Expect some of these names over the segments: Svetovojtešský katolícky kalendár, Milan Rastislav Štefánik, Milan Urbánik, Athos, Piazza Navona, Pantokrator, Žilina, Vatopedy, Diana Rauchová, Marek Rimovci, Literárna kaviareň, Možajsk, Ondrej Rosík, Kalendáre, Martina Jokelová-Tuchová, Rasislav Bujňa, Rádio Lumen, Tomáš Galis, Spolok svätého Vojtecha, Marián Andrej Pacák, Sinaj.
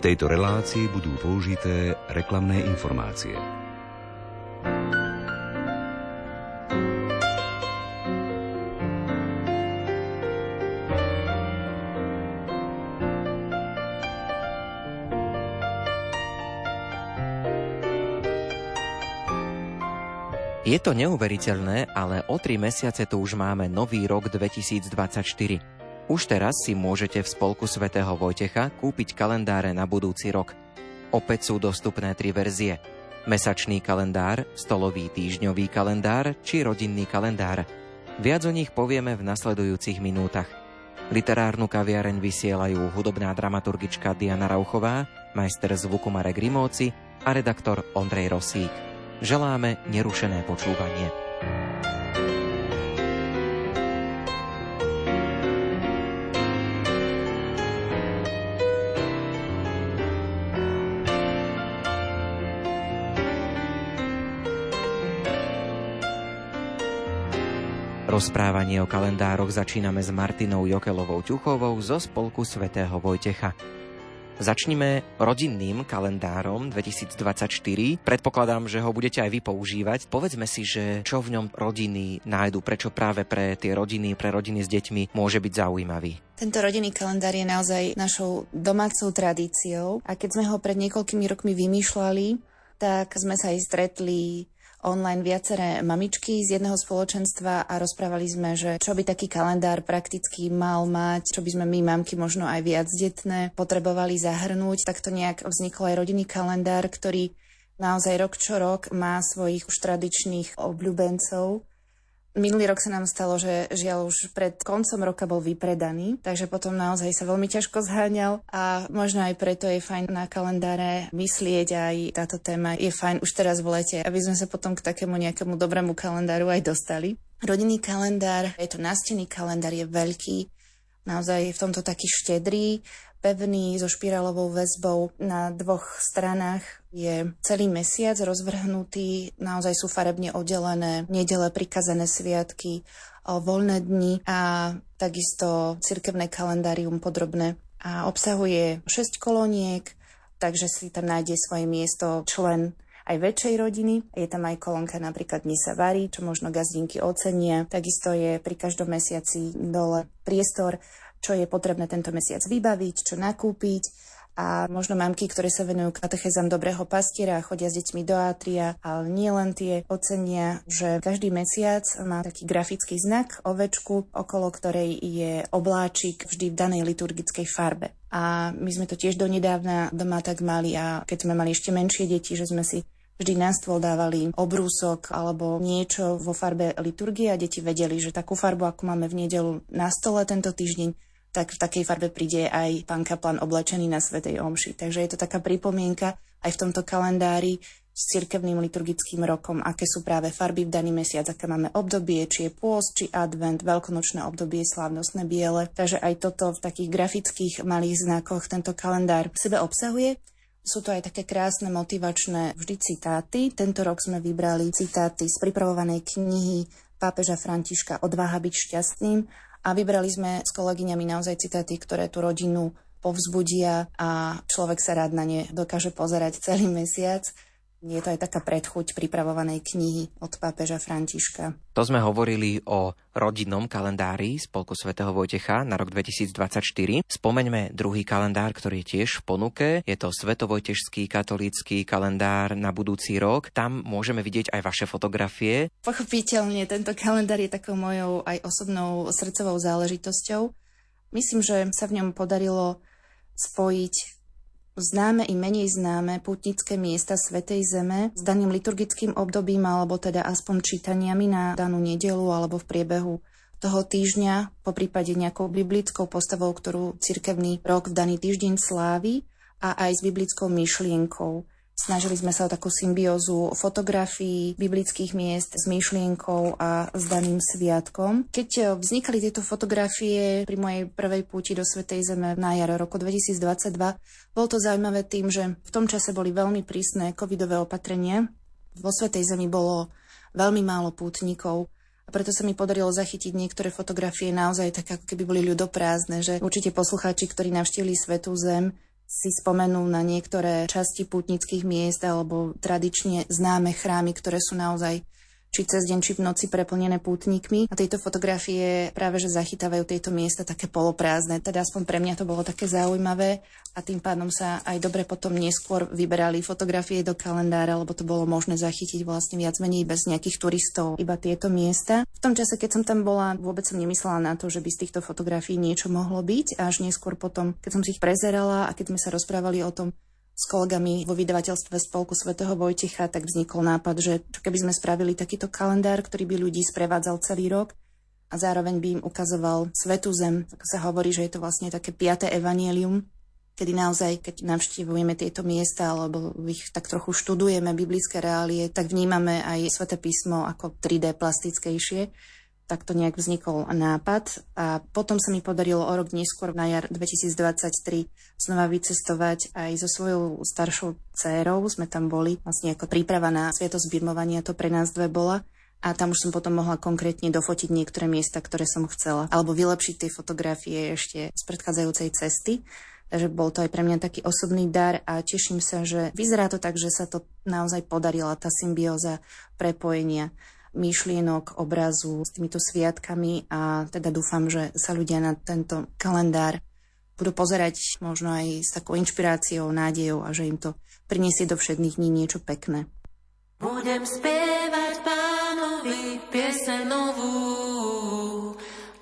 V tejto relácii budú použité reklamné informácie. Je to neuveriteľné, ale o 3 mesiace tu už máme nový rok 2024. Už teraz si môžete v Spolku svätého Vojtecha kúpiť kalendáre na budúci rok. Opäť sú dostupné 3 verzie. Mesačný kalendár, stolový týždňový kalendár či rodinný kalendár. Viac o nich povieme v nasledujúcich minútach. Literárnu kaviareň vysielajú hudobná dramaturgička Diana Rauchová, majster zvuku Marek Rimovci a redaktor Ondrej Rosík. Želáme nerušené počúvanie. Rozprávanie o kalendároch začíname s Martinou Jokelovou-Tuchovou zo Spolku svätého Vojtecha. Začnime rodinným kalendárom 2024. Predpokladám, že ho budete aj vy používať. Povedzme si, že čo v ňom rodiny nájdu, prečo práve pre tie rodiny, pre rodiny s deťmi môže byť zaujímavý. Tento rodinný kalendár je naozaj našou domácou tradíciou a keď sme ho pred niekoľkými rokmi vymýšľali, tak sme sa aj stretli online viaceré mamičky z jedného spoločenstva a rozprávali sme, že čo by taký kalendár prakticky mal mať, čo by sme my, mamky, možno aj viacdetné, potrebovali zahrnúť. Takto nejak vznikol aj rodinný kalendár, ktorý naozaj rok čo rok má svojich už tradičných obľúbencov. Minulý rok sa nám stalo, že žiaľ už pred koncom roka bol vypredaný, takže potom naozaj sa veľmi ťažko zháňal a možno aj preto je fajn na kalendáre myslieť, aj táto téma je fajn už teraz v lete, aby sme sa potom k takému nejakému dobrému kalendáru aj dostali. Rodinný kalendár, je to nástenný kalendár, je veľký, naozaj je v tomto taký štedrý, pevný, so špirálovou väzbou. Na dvoch stranách je celý mesiac rozvrhnutý, naozaj sú farebne oddelené nedele, prikazané sviatky, voľné dni a takisto cirkevné kalendárium podrobné. A obsahuje 6 kolóniek, takže si tam nájde svoje miesto člen aj väčšej rodiny. Je tam aj kolónka napríklad Dni sa varí, čo možno gazdinky ocenia. Takisto je pri každom mesiaci dole priestor, čo je potrebné tento mesiac vybaviť, čo nakúpiť. A možno mamky, ktoré sa venujú katechézam dobrého pastiera, chodia s deťmi do átria, ale nie len tie, ocenia, že každý mesiac má taký grafický znak, ovečku, okolo ktorej je obláčik vždy v danej liturgickej farbe. A my sme to tiež donedávna doma tak mali, a keď sme mali ešte menšie deti, že sme si vždy na stôl dávali obrúsok alebo niečo vo farbe liturgie a deti vedeli, že takú farbu, ako máme v nedeľu na stole tento týždeň, tak v takej farbe príde aj pán kaplan oblečený na svätej omši. Takže je to taká pripomienka aj v tomto kalendári s cirkevným liturgickým rokom, aké sú práve farby v daný mesiac, aké máme obdobie, či je pôst, či advent, veľkonočné obdobie, slávnostné biele. Takže aj toto v takých grafických malých znakoch tento kalendár v sebe obsahuje. Sú to aj také krásne, motivačné vždy citáty. Tento rok sme vybrali citáty z pripravovanej knihy pápeža Františka Odvaha byť šťastným a vybrali sme s kolegyňami naozaj citáty, ktoré tú rodinu povzbudia a človek sa rád na ne dokáže pozerať celý mesiac. Je to aj taká predchuť pripravovanej knihy od pápeža Františka. To sme hovorili o rodinnom kalendári Spolku svätého Vojtecha na rok 2024. Spomeňme druhý kalendár, ktorý je tiež v ponuke. Je to Svetovojtešský katolícky kalendár na budúci rok. Tam môžeme vidieť aj vaše fotografie. Pochopiteľne, tento kalendár je takou mojou aj osobnou srdcovou záležitosťou. Myslím, že sa v ňom podarilo spojiť známe i menej známe pútnické miesta Svätej Zeme s daným liturgickým obdobím alebo teda aspoň čítaniami na danú nedeľu alebo v priebehu toho týždňa, poprípade nejakou biblickou postavou, ktorú cirkevný rok v daný týždeň slávi, a aj s biblickou myšlienkou. Snažili sme sa o takú symbiózu fotografií biblických miest s myšlienkou a s daným sviatkom. Keď vznikali tieto fotografie pri mojej prvej púti do Svätej Zeme na jar roku 2022, bolo to zaujímavé tým, že v tom čase boli veľmi prísne covidové opatrenia. Vo Svätej Zemi bolo veľmi málo pútnikov. A preto sa mi podarilo zachytiť niektoré fotografie naozaj tak, ako keby boli ľudoprázdne, že určite poslucháči, ktorí navštívili Svätú Zem, si spomenú na niektoré časti pútnických miest alebo tradične známe chrámy, ktoré sú naozaj či cez deň, či v noci preplnené pútnikmi. A tejto fotografie práve že zachytávajú tieto miesta také poloprázdne. Teda aspoň pre mňa to bolo také zaujímavé a tým pádom sa aj dobre potom neskôr vyberali fotografie do kalendára, lebo to bolo možné zachytiť vlastne viac menej bez nejakých turistov, iba tieto miesta. V tom čase, keď som tam bola, vôbec som nemyslela na to, že by z týchto fotografií niečo mohlo byť. Až neskôr potom, keď som si ich prezerala a keď sme sa rozprávali o tom s kolegami vo vydavateľstve Spolku svätého Vojtecha, tak vznikol nápad, že keby sme spravili takýto kalendár, ktorý by ľudí sprevádzal celý rok a zároveň by im ukazoval svätú zem. Tak sa hovorí, že je to vlastne také 5. evanjelium, kedy naozaj, keď navštívujeme tieto miesta alebo ich tak trochu študujeme, biblické reálie, tak vnímame aj sväté písmo ako 3D plastickejšie. Tak to nejak vznikol nápad a potom sa mi podarilo o rok neskôr na jar 2023 znova vycestovať aj so svojou staršou dcérou. Sme tam boli vlastne ako príprava na sviatosť birmovania, to pre nás dve bola a tam už som potom mohla konkrétne dofotiť niektoré miesta, ktoré som chcela alebo vylepšiť tie fotografie ešte z predchádzajúcej cesty. Takže bol to aj pre mňa taký osobný dar a teším sa, že vyzerá to tak, že sa to naozaj podarila tá symbióza prepojenia myšlienok, obrazu s týmito sviatkami a teda dúfam, že sa ľudia na tento kalendár budú pozerať možno aj s takou inšpiráciou, nádejou a že im to priniesie do všetných dní niečo pekné. Budem spievať Pánovi pieseň novú,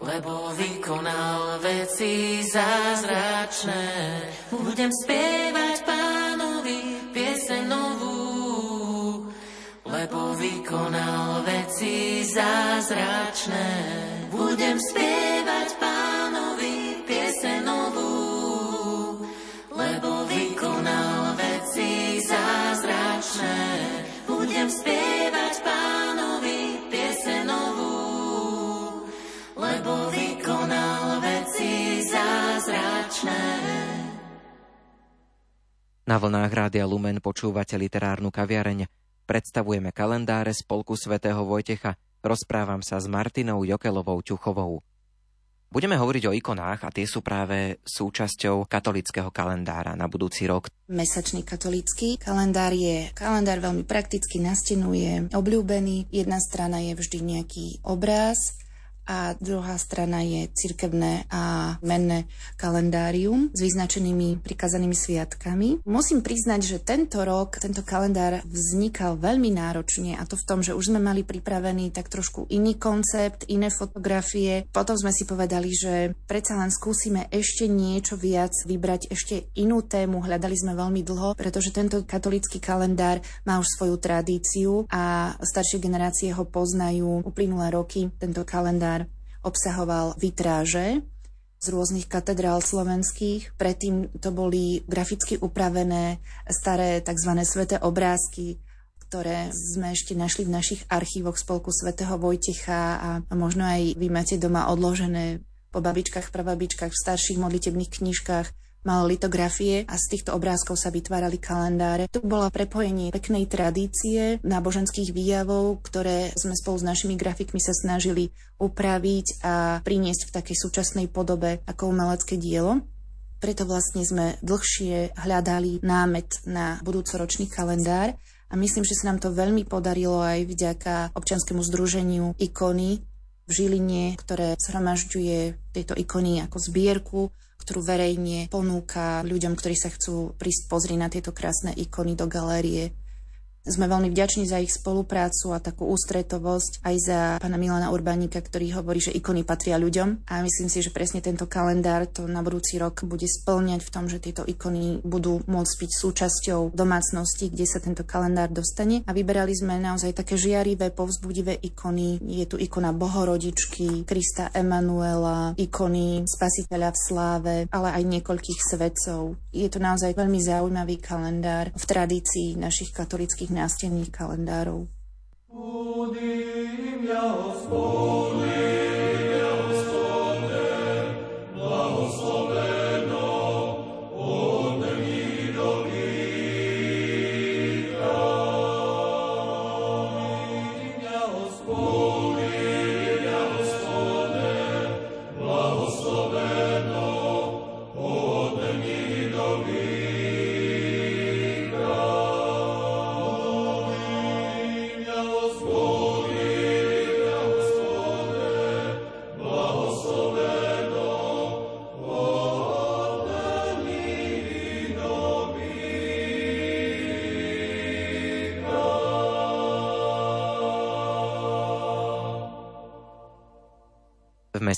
lebo vykonal veci zázračné. Budem spievať Pánovi pieseň novú, lebo vykonal veci zázračné. Budem spievať Pánovi pieseň novú, lebo vykonal veci zázračné. Budem spievať Pánovi pieseň novú, lebo vykonal veci zázračné. Na vlnách Rádia Lumen počúvate Literárnu kaviareň. Predstavujeme kalendáre Spolku svätého Vojtecha. Rozprávam sa s Martinou Jokelovou-Tuchovou. Budeme hovoriť o ikonách a tie sú práve súčasťou katolíckeho kalendára na budúci rok. Mesačný katolícky kalendár je kalendár veľmi prakticky, na stenu je obľúbený. Jedna strana je vždy nejaký obraz a druhá strana je cirkevné a menné kalendárium s vyznačenými prikázanými sviatkami. Musím priznať, že tento rok, tento kalendár vznikal veľmi náročne a to v tom, že už sme mali pripravený tak trošku iný koncept, iné fotografie. Potom sme si povedali, že predsa len skúsime ešte niečo viac, vybrať ešte inú tému. Hľadali sme veľmi dlho, pretože tento katolícky kalendár má už svoju tradíciu a staršie generácie ho poznajú. Uplynulé roky tento kalendár obsahoval vitráže z rôznych katedrál slovenských. Predtým to boli graficky upravené staré tzv. Sväté obrázky, ktoré sme ešte našli v našich archívoch Spolku svätého Vojtecha a možno aj vy máte doma odložené po babičkách, prababičkách, v starších modlitebných knižkách malo litografie a z týchto obrázkov sa vytvárali kalendáre. Tu bola prepojenie peknej tradície, náboženských výjavov, ktoré sme spolu s našimi grafikmi sa snažili upraviť a priniesť v takej súčasnej podobe ako umelecké dielo. Preto vlastne sme dlhšie hľadali námet na budúcoročný kalendár a myslím, že sa nám to veľmi podarilo aj vďaka občianskemu združeniu Ikony v Žiline, ktoré zhromažďuje tieto ikony ako zbierku, ktorú verejne ponúka ľuďom, ktorí sa chcú prísť pozrieť na tieto krásne ikony do galérie. Sme veľmi vďační za ich spoluprácu a takú ústretovosť aj za pána Milana Urbánika, ktorý hovorí, že ikony patria ľuďom. A myslím si, že presne tento kalendár to na budúci rok bude splňať v tom, že tieto ikony budú môcť byť súčasťou domácnosti, kde sa tento kalendár dostane. A vyberali sme naozaj také žiarivé, povzbudivé ikony. Je tu ikona Bohorodičky, Krista Emanuela, ikony Spasiteľa v sláve, ale aj niekoľkých svetcov. Je to naozaj veľmi zaujímavý kalendár v tradícii našich katolíckych nástenných kalendárov. Blahoslovená od dní do dní.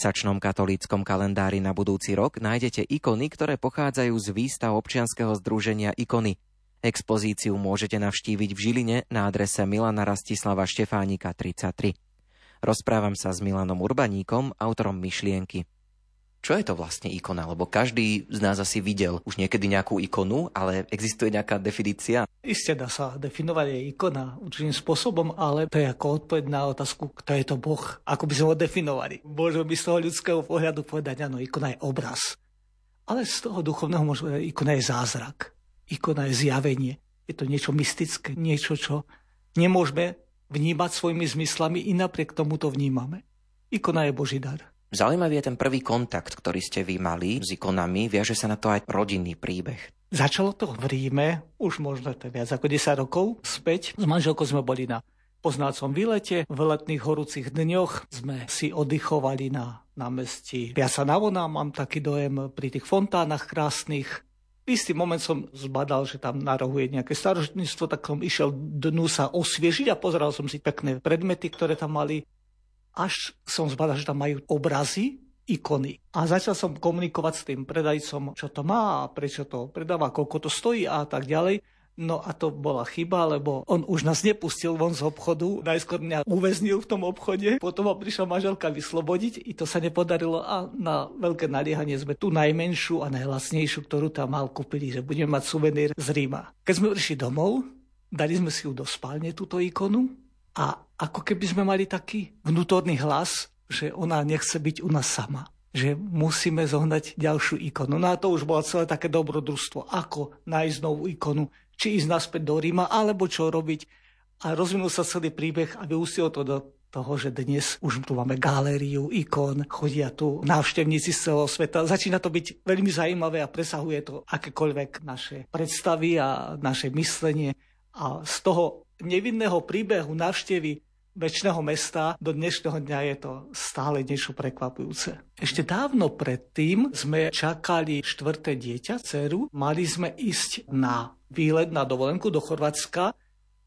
mesačnom katolíckom kalendári na budúci rok nájdete ikony, ktoré pochádzajú z výstav občianskeho združenia Ikony. Expozíciu môžete navštíviť v Žiline na adrese Milana Rastislava Štefánika 33. Rozprávam sa s Milanom Urbaníkom, autorom myšlienky. Čo je to vlastne ikona? Lebo každý z nás asi videl už niekedy nejakú ikonu, ale existuje nejaká definícia? Isté, dá sa definovať aj ikona určitým spôsobom, ale to je ako odpoveď na otázku, kto je to Boh, ako by sme ho definovali. Môžeme by z toho ľudského pohľadu povedať, áno, ikona je obraz. Ale z toho duchovného môžeme, ikona je zázrak, ikona je zjavenie. Je to niečo mystické, niečo, čo nemôžeme vnímať svojimi zmyslami, i napriek tomu to vnímame. Ikona je Boží dar. Zaujímavý je ten prvý kontakt, ktorý ste vy mali s ikonami, viaže sa na to aj rodinný príbeh. Začalo to v Ríme, už možno viac ako 10 rokov späť. S manželkou sme boli na poznácom výlete, v letných horúcich dňoch sme si oddychovali na námestí Piazza Navona, mám taký dojem, pri tých fontánach krásnych. V istý moment som zbadal, že tam na rohu je nejaké starožitníctvo, tak som išiel dnu sa osviežiť a pozeral som si pekné predmety, ktoré tam mali. Až som zbadal, že tam majú obrazy, ikony. A začal som komunikovať s tým predajcom, čo to má, prečo to predáva, koľko to stojí a tak ďalej. No a to bola chyba, lebo on už nás nepustil von z obchodu. Najskôr mňa uväznil v tom obchode, potom ma prišla manželka vyslobodiť, i to sa nepodarilo a na veľké naliehanie sme tú najmenšiu a najhlasnejšiu, ktorú tam mal, kúpili, že budeme mať suvenír z Ríma. Keď sme prišli domov, dali sme si ju do spálne, túto ikonu, a ako keby sme mali taký vnútorný hlas, že ona nechce byť u nás sama. Že musíme zohnať ďalšiu ikonu. No a to už bolo celé také dobrodružstvo. Ako nájsť novú ikonu, či ísť naspäť do Ríma, alebo čo robiť. A rozvinul sa celý príbeh a vyústilo to do toho, že dnes už tu máme galériu ikon, chodia tu návštevníci z celého sveta. Začína to byť veľmi zaujímavé a presahuje to akékoľvek naše predstavy a naše myslenie. A z toho nevinného príbehu návštevy väčšného mesta do dnešného dňa je to stále niečo prekvapujúce. Ešte dávno predtým sme čakali štvrté dieťa, dceru. Mali sme ísť na výlet, na dovolenku do Chorvátska,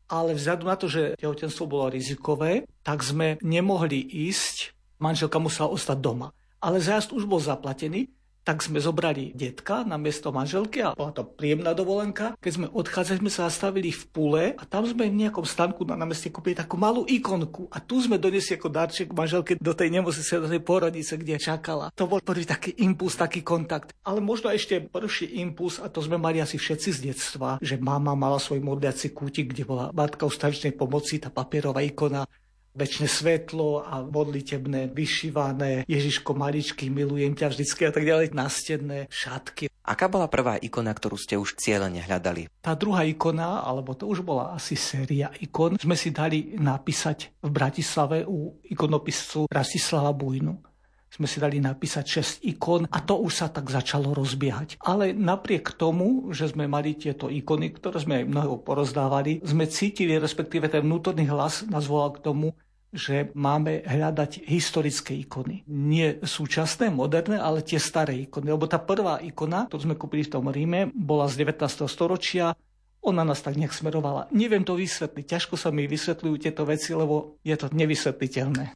ale vzhľadom na to, že tehotenstvo bolo rizikové, tak sme nemohli ísť. Manželka musela ostať doma. Ale zájazd už bol zaplatený, tak sme zobrali detka na miesto manželky a bola to príjemná dovolenka. Keď sme odchádzali, sme sa zastavili v Pule a tam sme v nejakom stanku na námestí kúpili takú malú ikonku a tu sme doniesli ako darček manželke do tej nemocnice, do tej porodnice, kde čakala. To bol prvý taký impuls, taký kontakt. Ale možno ešte prvší impuls, a to sme mali asi všetci z detstva, že mama mala svoj modliaci kútik, kde bola matka ustavičnej pomoci, tá papierová ikona, večné svetlo a modlitebné, vyšívané Ježiško maličky, milujem ťa vždycky a tak ďalej, nástenné šatky. Aká bola prvá ikona, ktorú ste už cieľene hľadali? Tá druhá ikona, alebo to už bola asi séria ikon, sme si dali napísať v Bratislave u ikonopiscu Rasislava Bujnu. Sme si dali napísať 6 ikon a to už sa tak začalo rozbiehať. Ale napriek tomu, že sme mali tieto ikony, ktoré sme aj mnoho porozdávali, sme cítili, respektíve ten vnútorný hlas nás volal k tomu, že máme hľadať historické ikony. Nie súčasné, moderné, ale tie staré ikony. Lebo tá prvá ikona, ktorú sme kúpili v tom Ríme, bola z 19. storočia. Ona nás tak nejak smerovala. Neviem to vysvetliť. Ťažko sa mi vysvetľujú tieto veci, lebo je to nevysvetliteľné.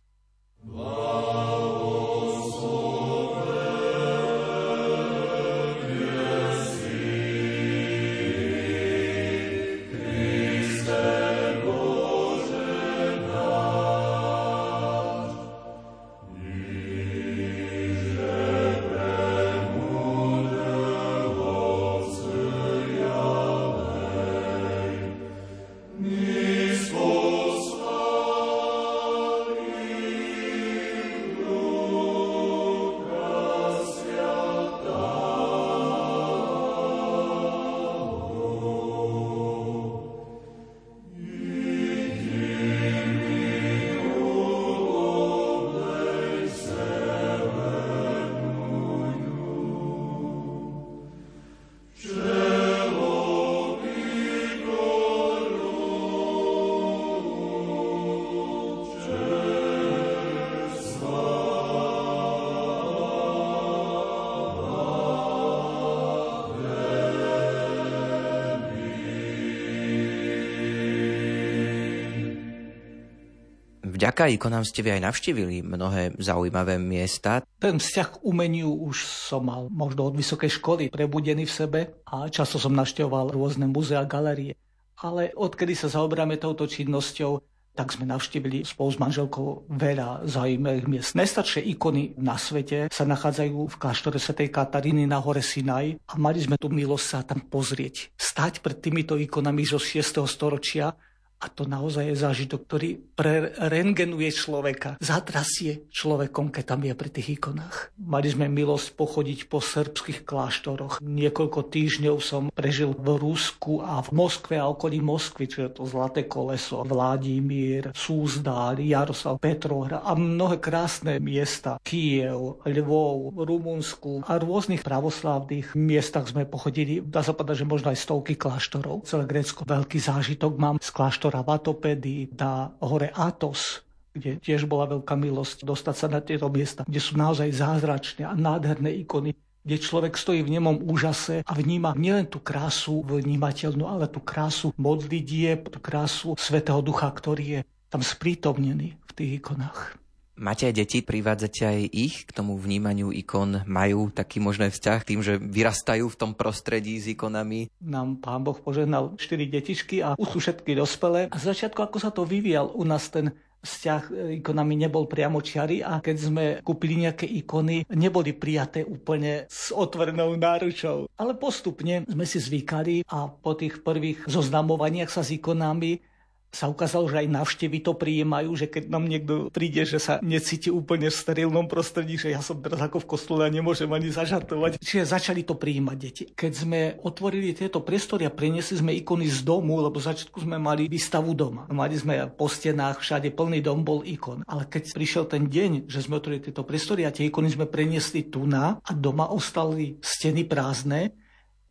Vďaka ikonám ste vy aj navštívili mnohé zaujímavé miesta. Ten vzťah k umeniu už som mal možno od vysokej školy prebudený v sebe a často som navštevoval rôzne muzea, galerie. Ale odkedy sa zaoberáme touto činnosťou, tak sme navštívili spolu s manželkou veľa zaujímavých miest. Najstaršie ikony na svete sa nachádzajú v kláštore svätej Kataríny na hore Sinaj a mali sme tú milosť sa tam pozrieť. Stáť pred týmito ikonami zo 6. storočia a to naozaj je zážitok, ktorý prerengenuje človeka, zatrasie človekom, keď tam je pri tých ikonách. Mali sme milosť pochodiť po srbských kláštoroch. Niekoľko týždňov som prežil v Rusku a v Moskve a okolí Moskvy, čo je to Zlaté koleso, Vladimír, Súzdár, Jaroslav, Petrohrad a mnohé krásne miesta. Kyjev, Lvov, Rumunsku a rôznych pravoslávnych miestach sme pochodili. Dá sa povedať, že možno aj stovky kláštorov. Celé Grécko. Veľký zážitok mám z kláštora Vatopedy, na hore Athos, kde tiež bola veľká milosť dostať sa na tieto miesta, kde sú naozaj zázračné a nádherné ikony, kde človek stojí v nemom úžase a vníma nielen tú krásu vnímateľnú, ale tú krásu modlitieb, tú krásu Svätého Ducha, ktorý je tam sprítomnený v tých ikonách. Máte aj deti, privádzate aj ich k tomu vnímaniu ikon, majú taký možný vzťah tým, že vyrastajú v tom prostredí s ikonami? Nám Pán Boh požehnal 4 detičky a už sú všetky dospelé. A z začiatku, ako sa to vyvíjal u nás ten vzťah ikonami nebol priamočiary a keď sme kúpili nejaké ikony, neboli prijaté úplne s otvorenou náručou. Ale postupne sme si zvykali a po tých prvých zoznamovaniach sa s ikonami sa ukázalo, že aj návštevy to prijímajú, že keď nám niekto príde, že sa necíti úplne v sterilnom prostredí, že ja som teraz ako v kostole a nemôžem ani zažartovať. Čiže začali to prijímať deti. Keď sme otvorili tieto priestory a priniesli sme ikony z domu, lebo v začiatku sme mali výstavu doma. Mali sme po stenách všade plný dom bol ikon. Ale keď prišiel ten deň, že sme otvorili tieto priestory a tie ikony sme preniesli tu na a doma ostali steny prázdne.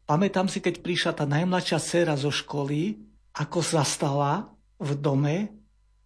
Pamätám si, keď prišla tá najmladšia dcéra zo školy, ako zastala v dome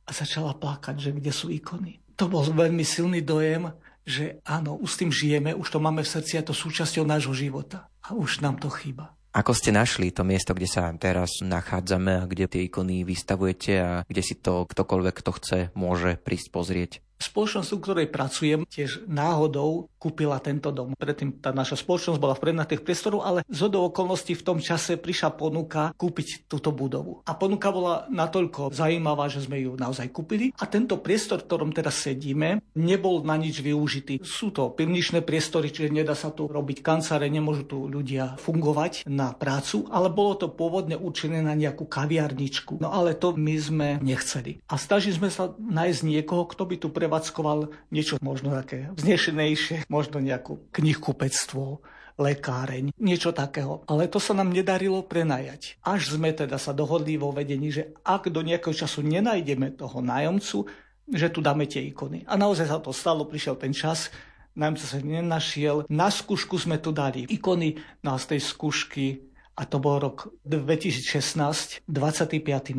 a začala plakať, že kde sú ikony. To bol veľmi silný dojem, že áno, už s tým žijeme, už to máme v srdci a to súčasťou nášho života. A už nám to chýba. Ako ste našli to miesto, kde sa teraz nachádzame a kde tie ikony vystavujete a kde si to ktokoľvek, kto chce, môže prísť pozrieť? Spoločnosť, u ktorej pracujem, tiež náhodou kúpila tento dom. Predtým tá naša spoločnosť bola v prednatých priestoroch, ale zhodou okolností v tom čase prišla ponuka kúpiť túto budovu. A ponuka bola natoľko zaujímavá, že sme ju naozaj kúpili. A tento priestor, v ktorom teraz sedíme, nebol na nič využitý. Sú to pivničné priestory, čiže nedá sa tu robiť kancelárie, nemôžu tu ľudia fungovať na prácu, ale bolo to pôvodne určené na nejakú kaviarničku. No ale to my sme nechceli. A snažili sme sa nájsť niekoho, kto by tu prevádzkoval niečo možno také vznešenejšie, možno nejakú knihkupectvo, lekáreň, niečo takého. Ale to sa nám nedarilo prenajať. Až sme teda sa dohodli vo vedení, že ak do nejakého času nenájdeme toho nájomcu, že tu dáme tie ikony. A naozaj sa to stalo, prišiel ten čas, nájomca sa nenašiel. Na skúšku sme tu dali ikony z tej skúšky a to bol rok 2016, 25.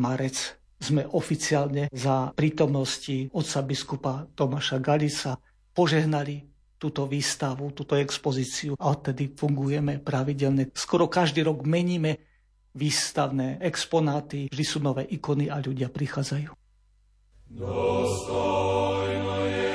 marec sme oficiálne za prítomnosti otca biskupa Tomáša Galisa požehnali túto výstavu, túto expozíciu a odtedy fungujeme pravidelne. Skoro každý rok meníme výstavné exponáty, vždy sú nové ikony a ľudia prichádzajú. Dostojno je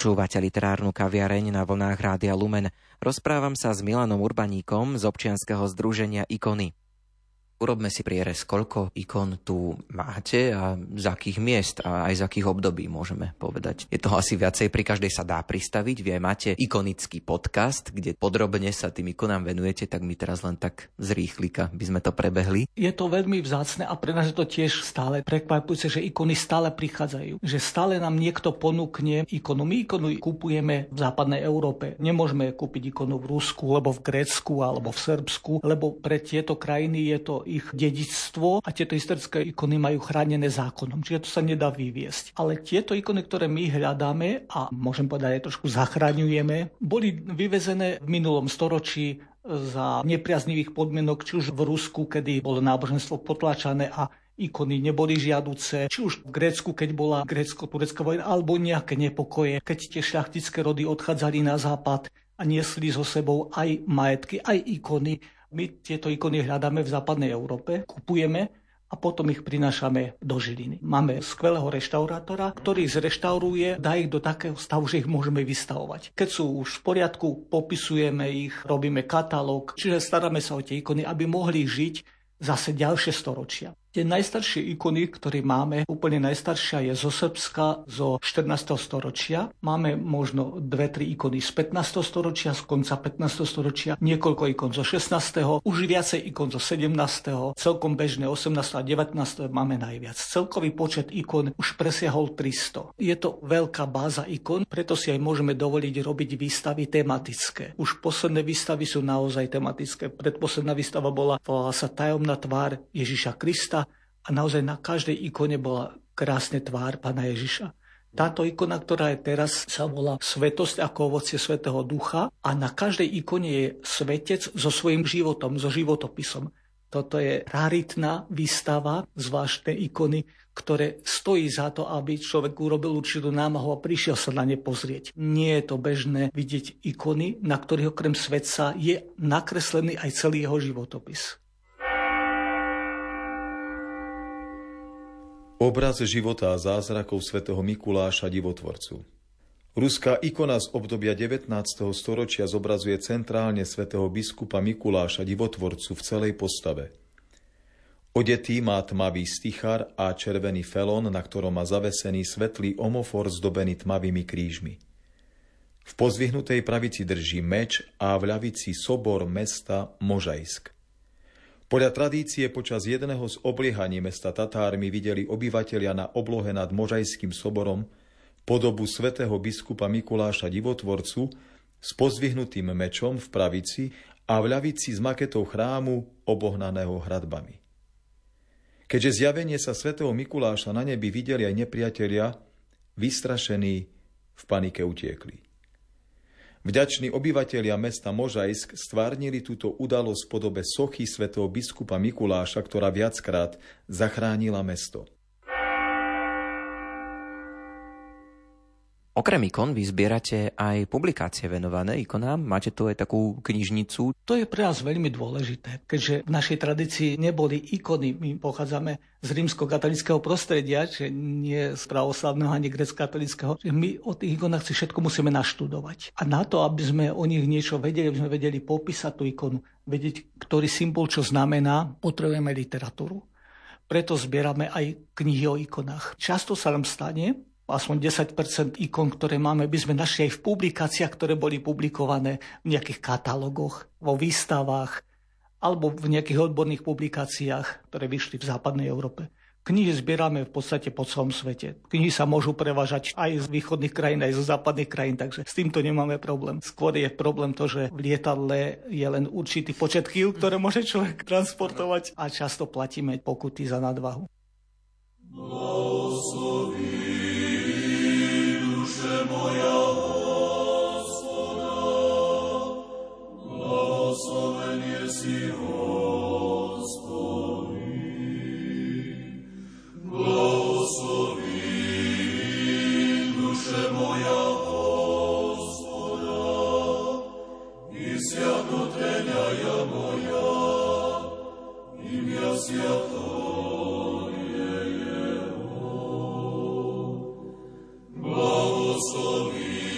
Počúvate literárnu kaviareň na vlnách Rádia Lumen. Rozprávam sa s Milanom Urbánikom z občianskeho združenia Ikony. Urobme si prierez, koľko ikon tu máte a z akých miest a aj z akých období môžeme povedať. Je toho asi viacej, pri každej sa dá pristaviť. Vy máte ikonický podcast, kde podrobne sa tým ikonám venujete, tak my teraz len tak z rýchlika by sme to prebehli. Je to veľmi vzácne a pre nás je to tiež stále prekvapujúce, že ikony stále prichádzajú. Že stále nám niekto ponúkne ikonu. My ikonu kupujeme v západnej Európe. Nemôžeme kúpiť ikonu v Rusku, alebo v Grécku, alebo v Srbsku, lebo pre tieto krajiny je to ich dedičstvo a tieto historické ikony majú chránené zákonom, čiže to sa nedá vyviesť. Ale tieto ikony, ktoré my hľadáme a môžem povedať aj trošku zachraňujeme, boli vyvezené v minulom storočí za nepriaznivých podmienok, či už v Rusku, kedy bolo náboženstvo potláčané a ikony neboli žiaduce, či už v Grécku, keď bola grécko-turecká vojna, alebo nejaké nepokoje, keď tie šľachtické rody odchádzali na západ a niesli so sebou aj majetky, aj ikony. My tieto ikony hľadáme v západnej Európe, kupujeme a potom ich prinášame do Žiliny. Máme skvelého reštaurátora, ktorý ich zreštauruje, dá ich do takého stavu, že ich môžeme vystavovať. Keď sú už v poriadku, popisujeme ich, robíme katalóg, čiže staráme sa o tie ikony, aby mohli žiť zase ďalšie storočia. Tie najstaršie ikony, ktoré máme, úplne najstaršia je zo Srbska, zo 14. storočia. Máme možno 2-3 ikony z 15. storočia, z konca 15. storočia, niekoľko ikon zo 16., už viacej ikon zo 17., celkom bežné 18. a 19. máme najviac. Celkový počet ikon už presiahol 300. Je to veľká báza ikon, preto si aj môžeme dovoliť robiť výstavy tematické. Už posledné výstavy sú naozaj tematické. Predposledná výstava volala sa Tajomná tvár Ježiša Krista. A naozaj na každej ikone bola krásne tvár Pána Ježiša. Táto ikona, ktorá je teraz, sa volá Svetosť ako ovocie Svätého Ducha a na každej ikone je svetec so svojím životom, so životopisom. Toto je raritná výstava, zvláštne ikony, ktoré stojí za to, aby človek urobil určitú námahu a prišiel sa na ne pozrieť. Nie je to bežné vidieť ikony, na ktorých okrem svetca je nakreslený aj celý jeho životopis. Obraz života a zázrakov svätého Mikuláša divotvorcu. Ruská ikona z obdobia 19. storočia zobrazuje centrálne svätého biskupa Mikuláša divotvorcu v celej postave. Odetý má tmavý stichár a červený felón, na ktorom má zavesený svetlý omofor zdobený tmavými krížmi. V pozvihnutej pravici drží meč a v ľavici sobor mesta Možajsk. Podľa tradície počas jedného z obliehaní mesta Tatármi videli obyvatelia na oblohe nad Možajským soborom podobu svätého biskupa Mikuláša divotvorcu s pozdvihnutým mečom v pravici a v ľavici s maketou chrámu obohnaného hradbami. Keďže zjavenie sa svätého Mikuláša na nebi videli aj nepriatelia, vystrašení v panike utiekli. Vďační obyvatelia mesta Možajsk stvárnili túto udalosť v podobe sochy svätého biskupa Mikuláša, ktorá viackrát zachránila mesto. Okrem ikon vy zbierate aj publikácie venované ikonám. Máte tu aj takú knižnicu. To je pre nás veľmi dôležité, keďže v našej tradícii neboli ikony. My pochádzame z rímskokatolického prostredia, čiže nie z pravoslavného ani gréckokatolického. My o tých ikonách si všetko musíme naštudovať. A na to, aby sme o nich niečo vedeli, aby sme vedeli popísať tú ikonu, vedieť, ktorý symbol čo znamená, potrebujeme literatúru. Preto zbierame aj knihy o ikonách. Často sa nám stane, aspoň 10% ikon, ktoré máme, by sme našli aj v publikáciách, ktoré boli publikované v nejakých katalógoch, vo výstavách alebo v nejakých odborných publikáciách, ktoré vyšli v západnej Európe. Knihy zbierame v podstate po celom svete. Knihy sa môžu prevážať aj z východných krajín, aj zo západných krajín, takže s týmto nemáme problém. Skôr je problém to, že v lietadle je len určitý počet kýl, ktoré môže človek transportovať a často platíme pokuty za nadvahu. Moja Hospoda, blahoslovenie si Hospodin, blahosloví duše moja Hospoda, i svjakotreljaja moja, imja svjatonje Jeho. Slow me.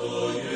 V našich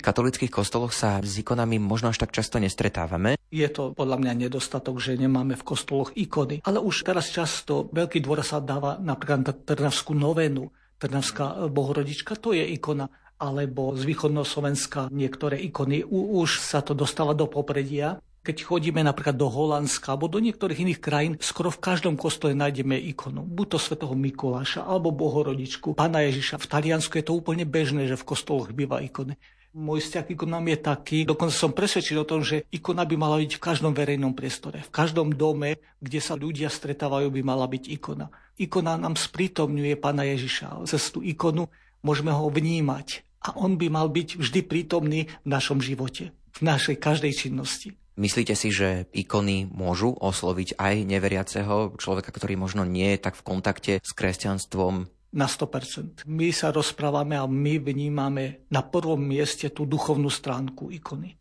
katolických kostoloch sa s ikonami možno až tak často nestretávame. Je to podľa mňa nedostatok, že nemáme v kostoloch ikony. Ale už teraz často veľký dôraz sa dáva napríklad na Trnavskú novenu. Trnavská Bohorodička, to je ikona. Alebo z východného Slovenska niektoré ikony. Už sa to dostalo do popredia. Keď chodíme napríklad do Holandska alebo do niektorých iných krajín, skoro v každom kostole nájdeme ikonu. Buď to svätého Mikuláša alebo Bohorodičku, Pána Ježiša. V Taliansku je to úplne bežné, že v kostoloch býva ikony. Môj vzťah k ikonám je taký, dokonca som presvedčil o tom, že ikona by mala byť v každom verejnom priestore. V každom dome, kde sa ľudia stretávajú, by mala byť ikona. Ikona nám sprítomňuje Pána Ježiša. Cez tú ikonu môžeme ho vnímať. A on by mal byť vždy prítomný v našom živote, v našej každej činnosti. Myslíte si, že ikony môžu osloviť aj neveriaceho človeka, ktorý možno nie je tak v kontakte s kresťanstvom? Na 100%. My sa rozprávame a my vnímame na prvom mieste tú duchovnú stránku ikony.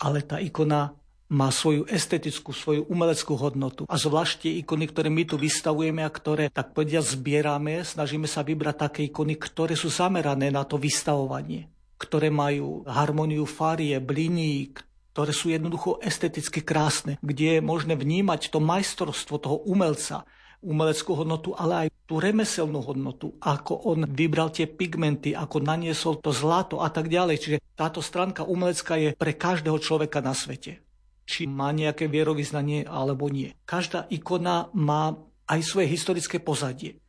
Ale tá ikona má svoju estetickú, svoju umeleckú hodnotu. A zvlášť tie ikony, ktoré my tu vystavujeme a ktoré, tak povediať, zbierame, snažíme sa vybrať také ikony, ktoré sú zamerané na to vystavovanie, ktoré majú harmóniu farieb, liník, ktoré sú jednoducho esteticky krásne, kde je možné vnímať to majstrovstvo toho umelca, umeleckú hodnotu, ale aj tú remeselnú hodnotu, ako on vybral tie pigmenty, ako naniesol to zlato a tak ďalej. Čiže táto stránka umelecká je pre každého človeka na svete. Či má nejaké vierovyznanie alebo nie. Každá ikona má aj svoje historické pozadie,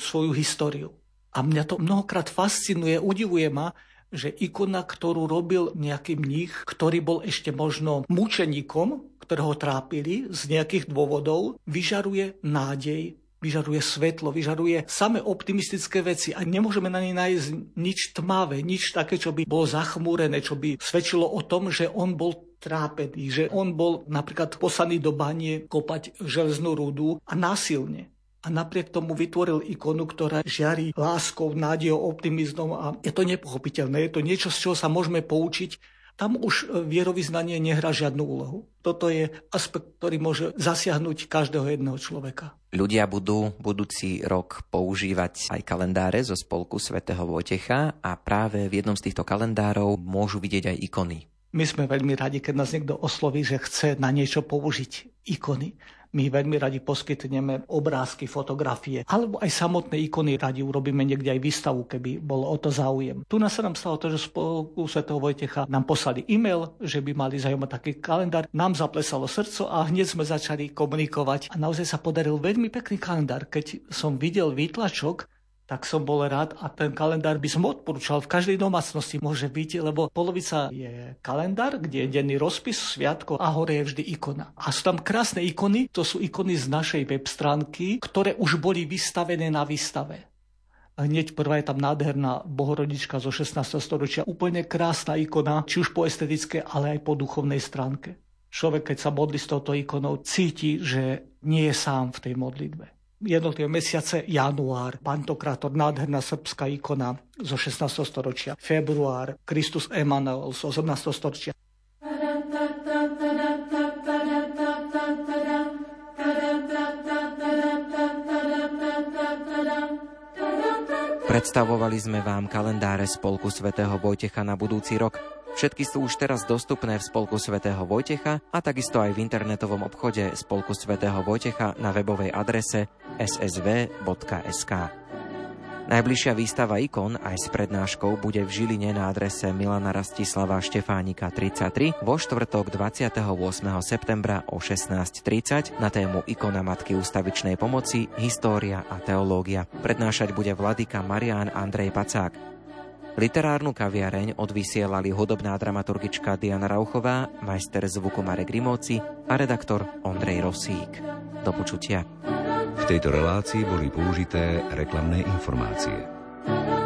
svoju históriu. A mňa to mnohokrát fascinuje, udivuje ma, že ikona, ktorú robil nejaký mních, ktorý bol ešte možno mučeníkom, ktorého trápili z nejakých dôvodov, vyžaruje nádej, vyžaruje svetlo, vyžaruje samé optimistické veci a nemôžeme na nej nájsť nič tmavé, nič také, čo by bolo zachmúrené, čo by svedčilo o tom, že on bol trápený, že on bol napríklad poslaný do bane kopať železnú rudu a násilne. A napriek tomu vytvoril ikonu, ktorá žiari láskou, nádejou, optimizmom a je to nepochopiteľné. Je to niečo, z čoho sa môžeme poučiť. Tam už vierovyznanie nehrá žiadnu úlohu. Toto je aspekt, ktorý môže zasiahnuť každého jedného človeka. Ľudia budú budúci rok používať aj kalendáre zo Spolku svätého Vojtecha a práve v jednom z týchto kalendárov môžu vidieť aj ikony. My sme veľmi radi, keď nás niekto osloví, že chce na niečo použiť ikony. My veľmi radi poskytneme obrázky, fotografie, alebo aj samotné ikony radi urobíme niekde aj výstavu, keby bol o to záujem. Tu nás sa nám stalo to, že Spolku svätého Vojtecha nám poslali e-mail, že by mali záujem taký kalendár. Nám zaplesalo srdco a hneď sme začali komunikovať. A naozaj sa podaril veľmi pekný kalendár. Keď som videl výtlačok, tak som bol rád a ten kalendár by som odporúčal. V každej domácnosti môže byť, lebo polovica je kalendár, kde je denný rozpis, sviatko a hore je vždy ikona. A sú tam krásne ikony, to sú ikony z našej web stránky, ktoré už boli vystavené na výstave. Hneď prvá je tam nádherná Bohorodička zo 16. storočia, úplne krásna ikona, či už po estetické, ale aj po duchovnej stránke. Človek, keď sa modlí s touto ikonou, cíti, že nie je sám v tej modlitbe. Jednotlivé mesiace január, Pantokrator, nádherná srbská ikona zo 16. storočia, február, Kristus Emanuel z 18. storočia. Predstavovali sme vám kalendáre Spolku svätého Vojtecha na budúci rok. Všetky sú už teraz dostupné v Spolku svätého Vojtecha a takisto aj v internetovom obchode Spolku svätého Vojtecha na webovej adrese ssv.sk. Najbližšia výstava ikon aj s prednáškou bude v Žiline na adrese Milana Rastislava Štefánika 33 vo štvrtok 28. septembra o 16:30 na tému Ikona Matky ústavičnej pomoci, história a teológia. Prednášať bude vladyka Marián Andrej Pacák. Literárnu kaviareň odvysielali hudobná dramaturgička Diana Rauchová, majster zvuku Marek Rimovci a redaktor Ondrej Rosík. Do počutia. V tejto relácii boli použité reklamné informácie.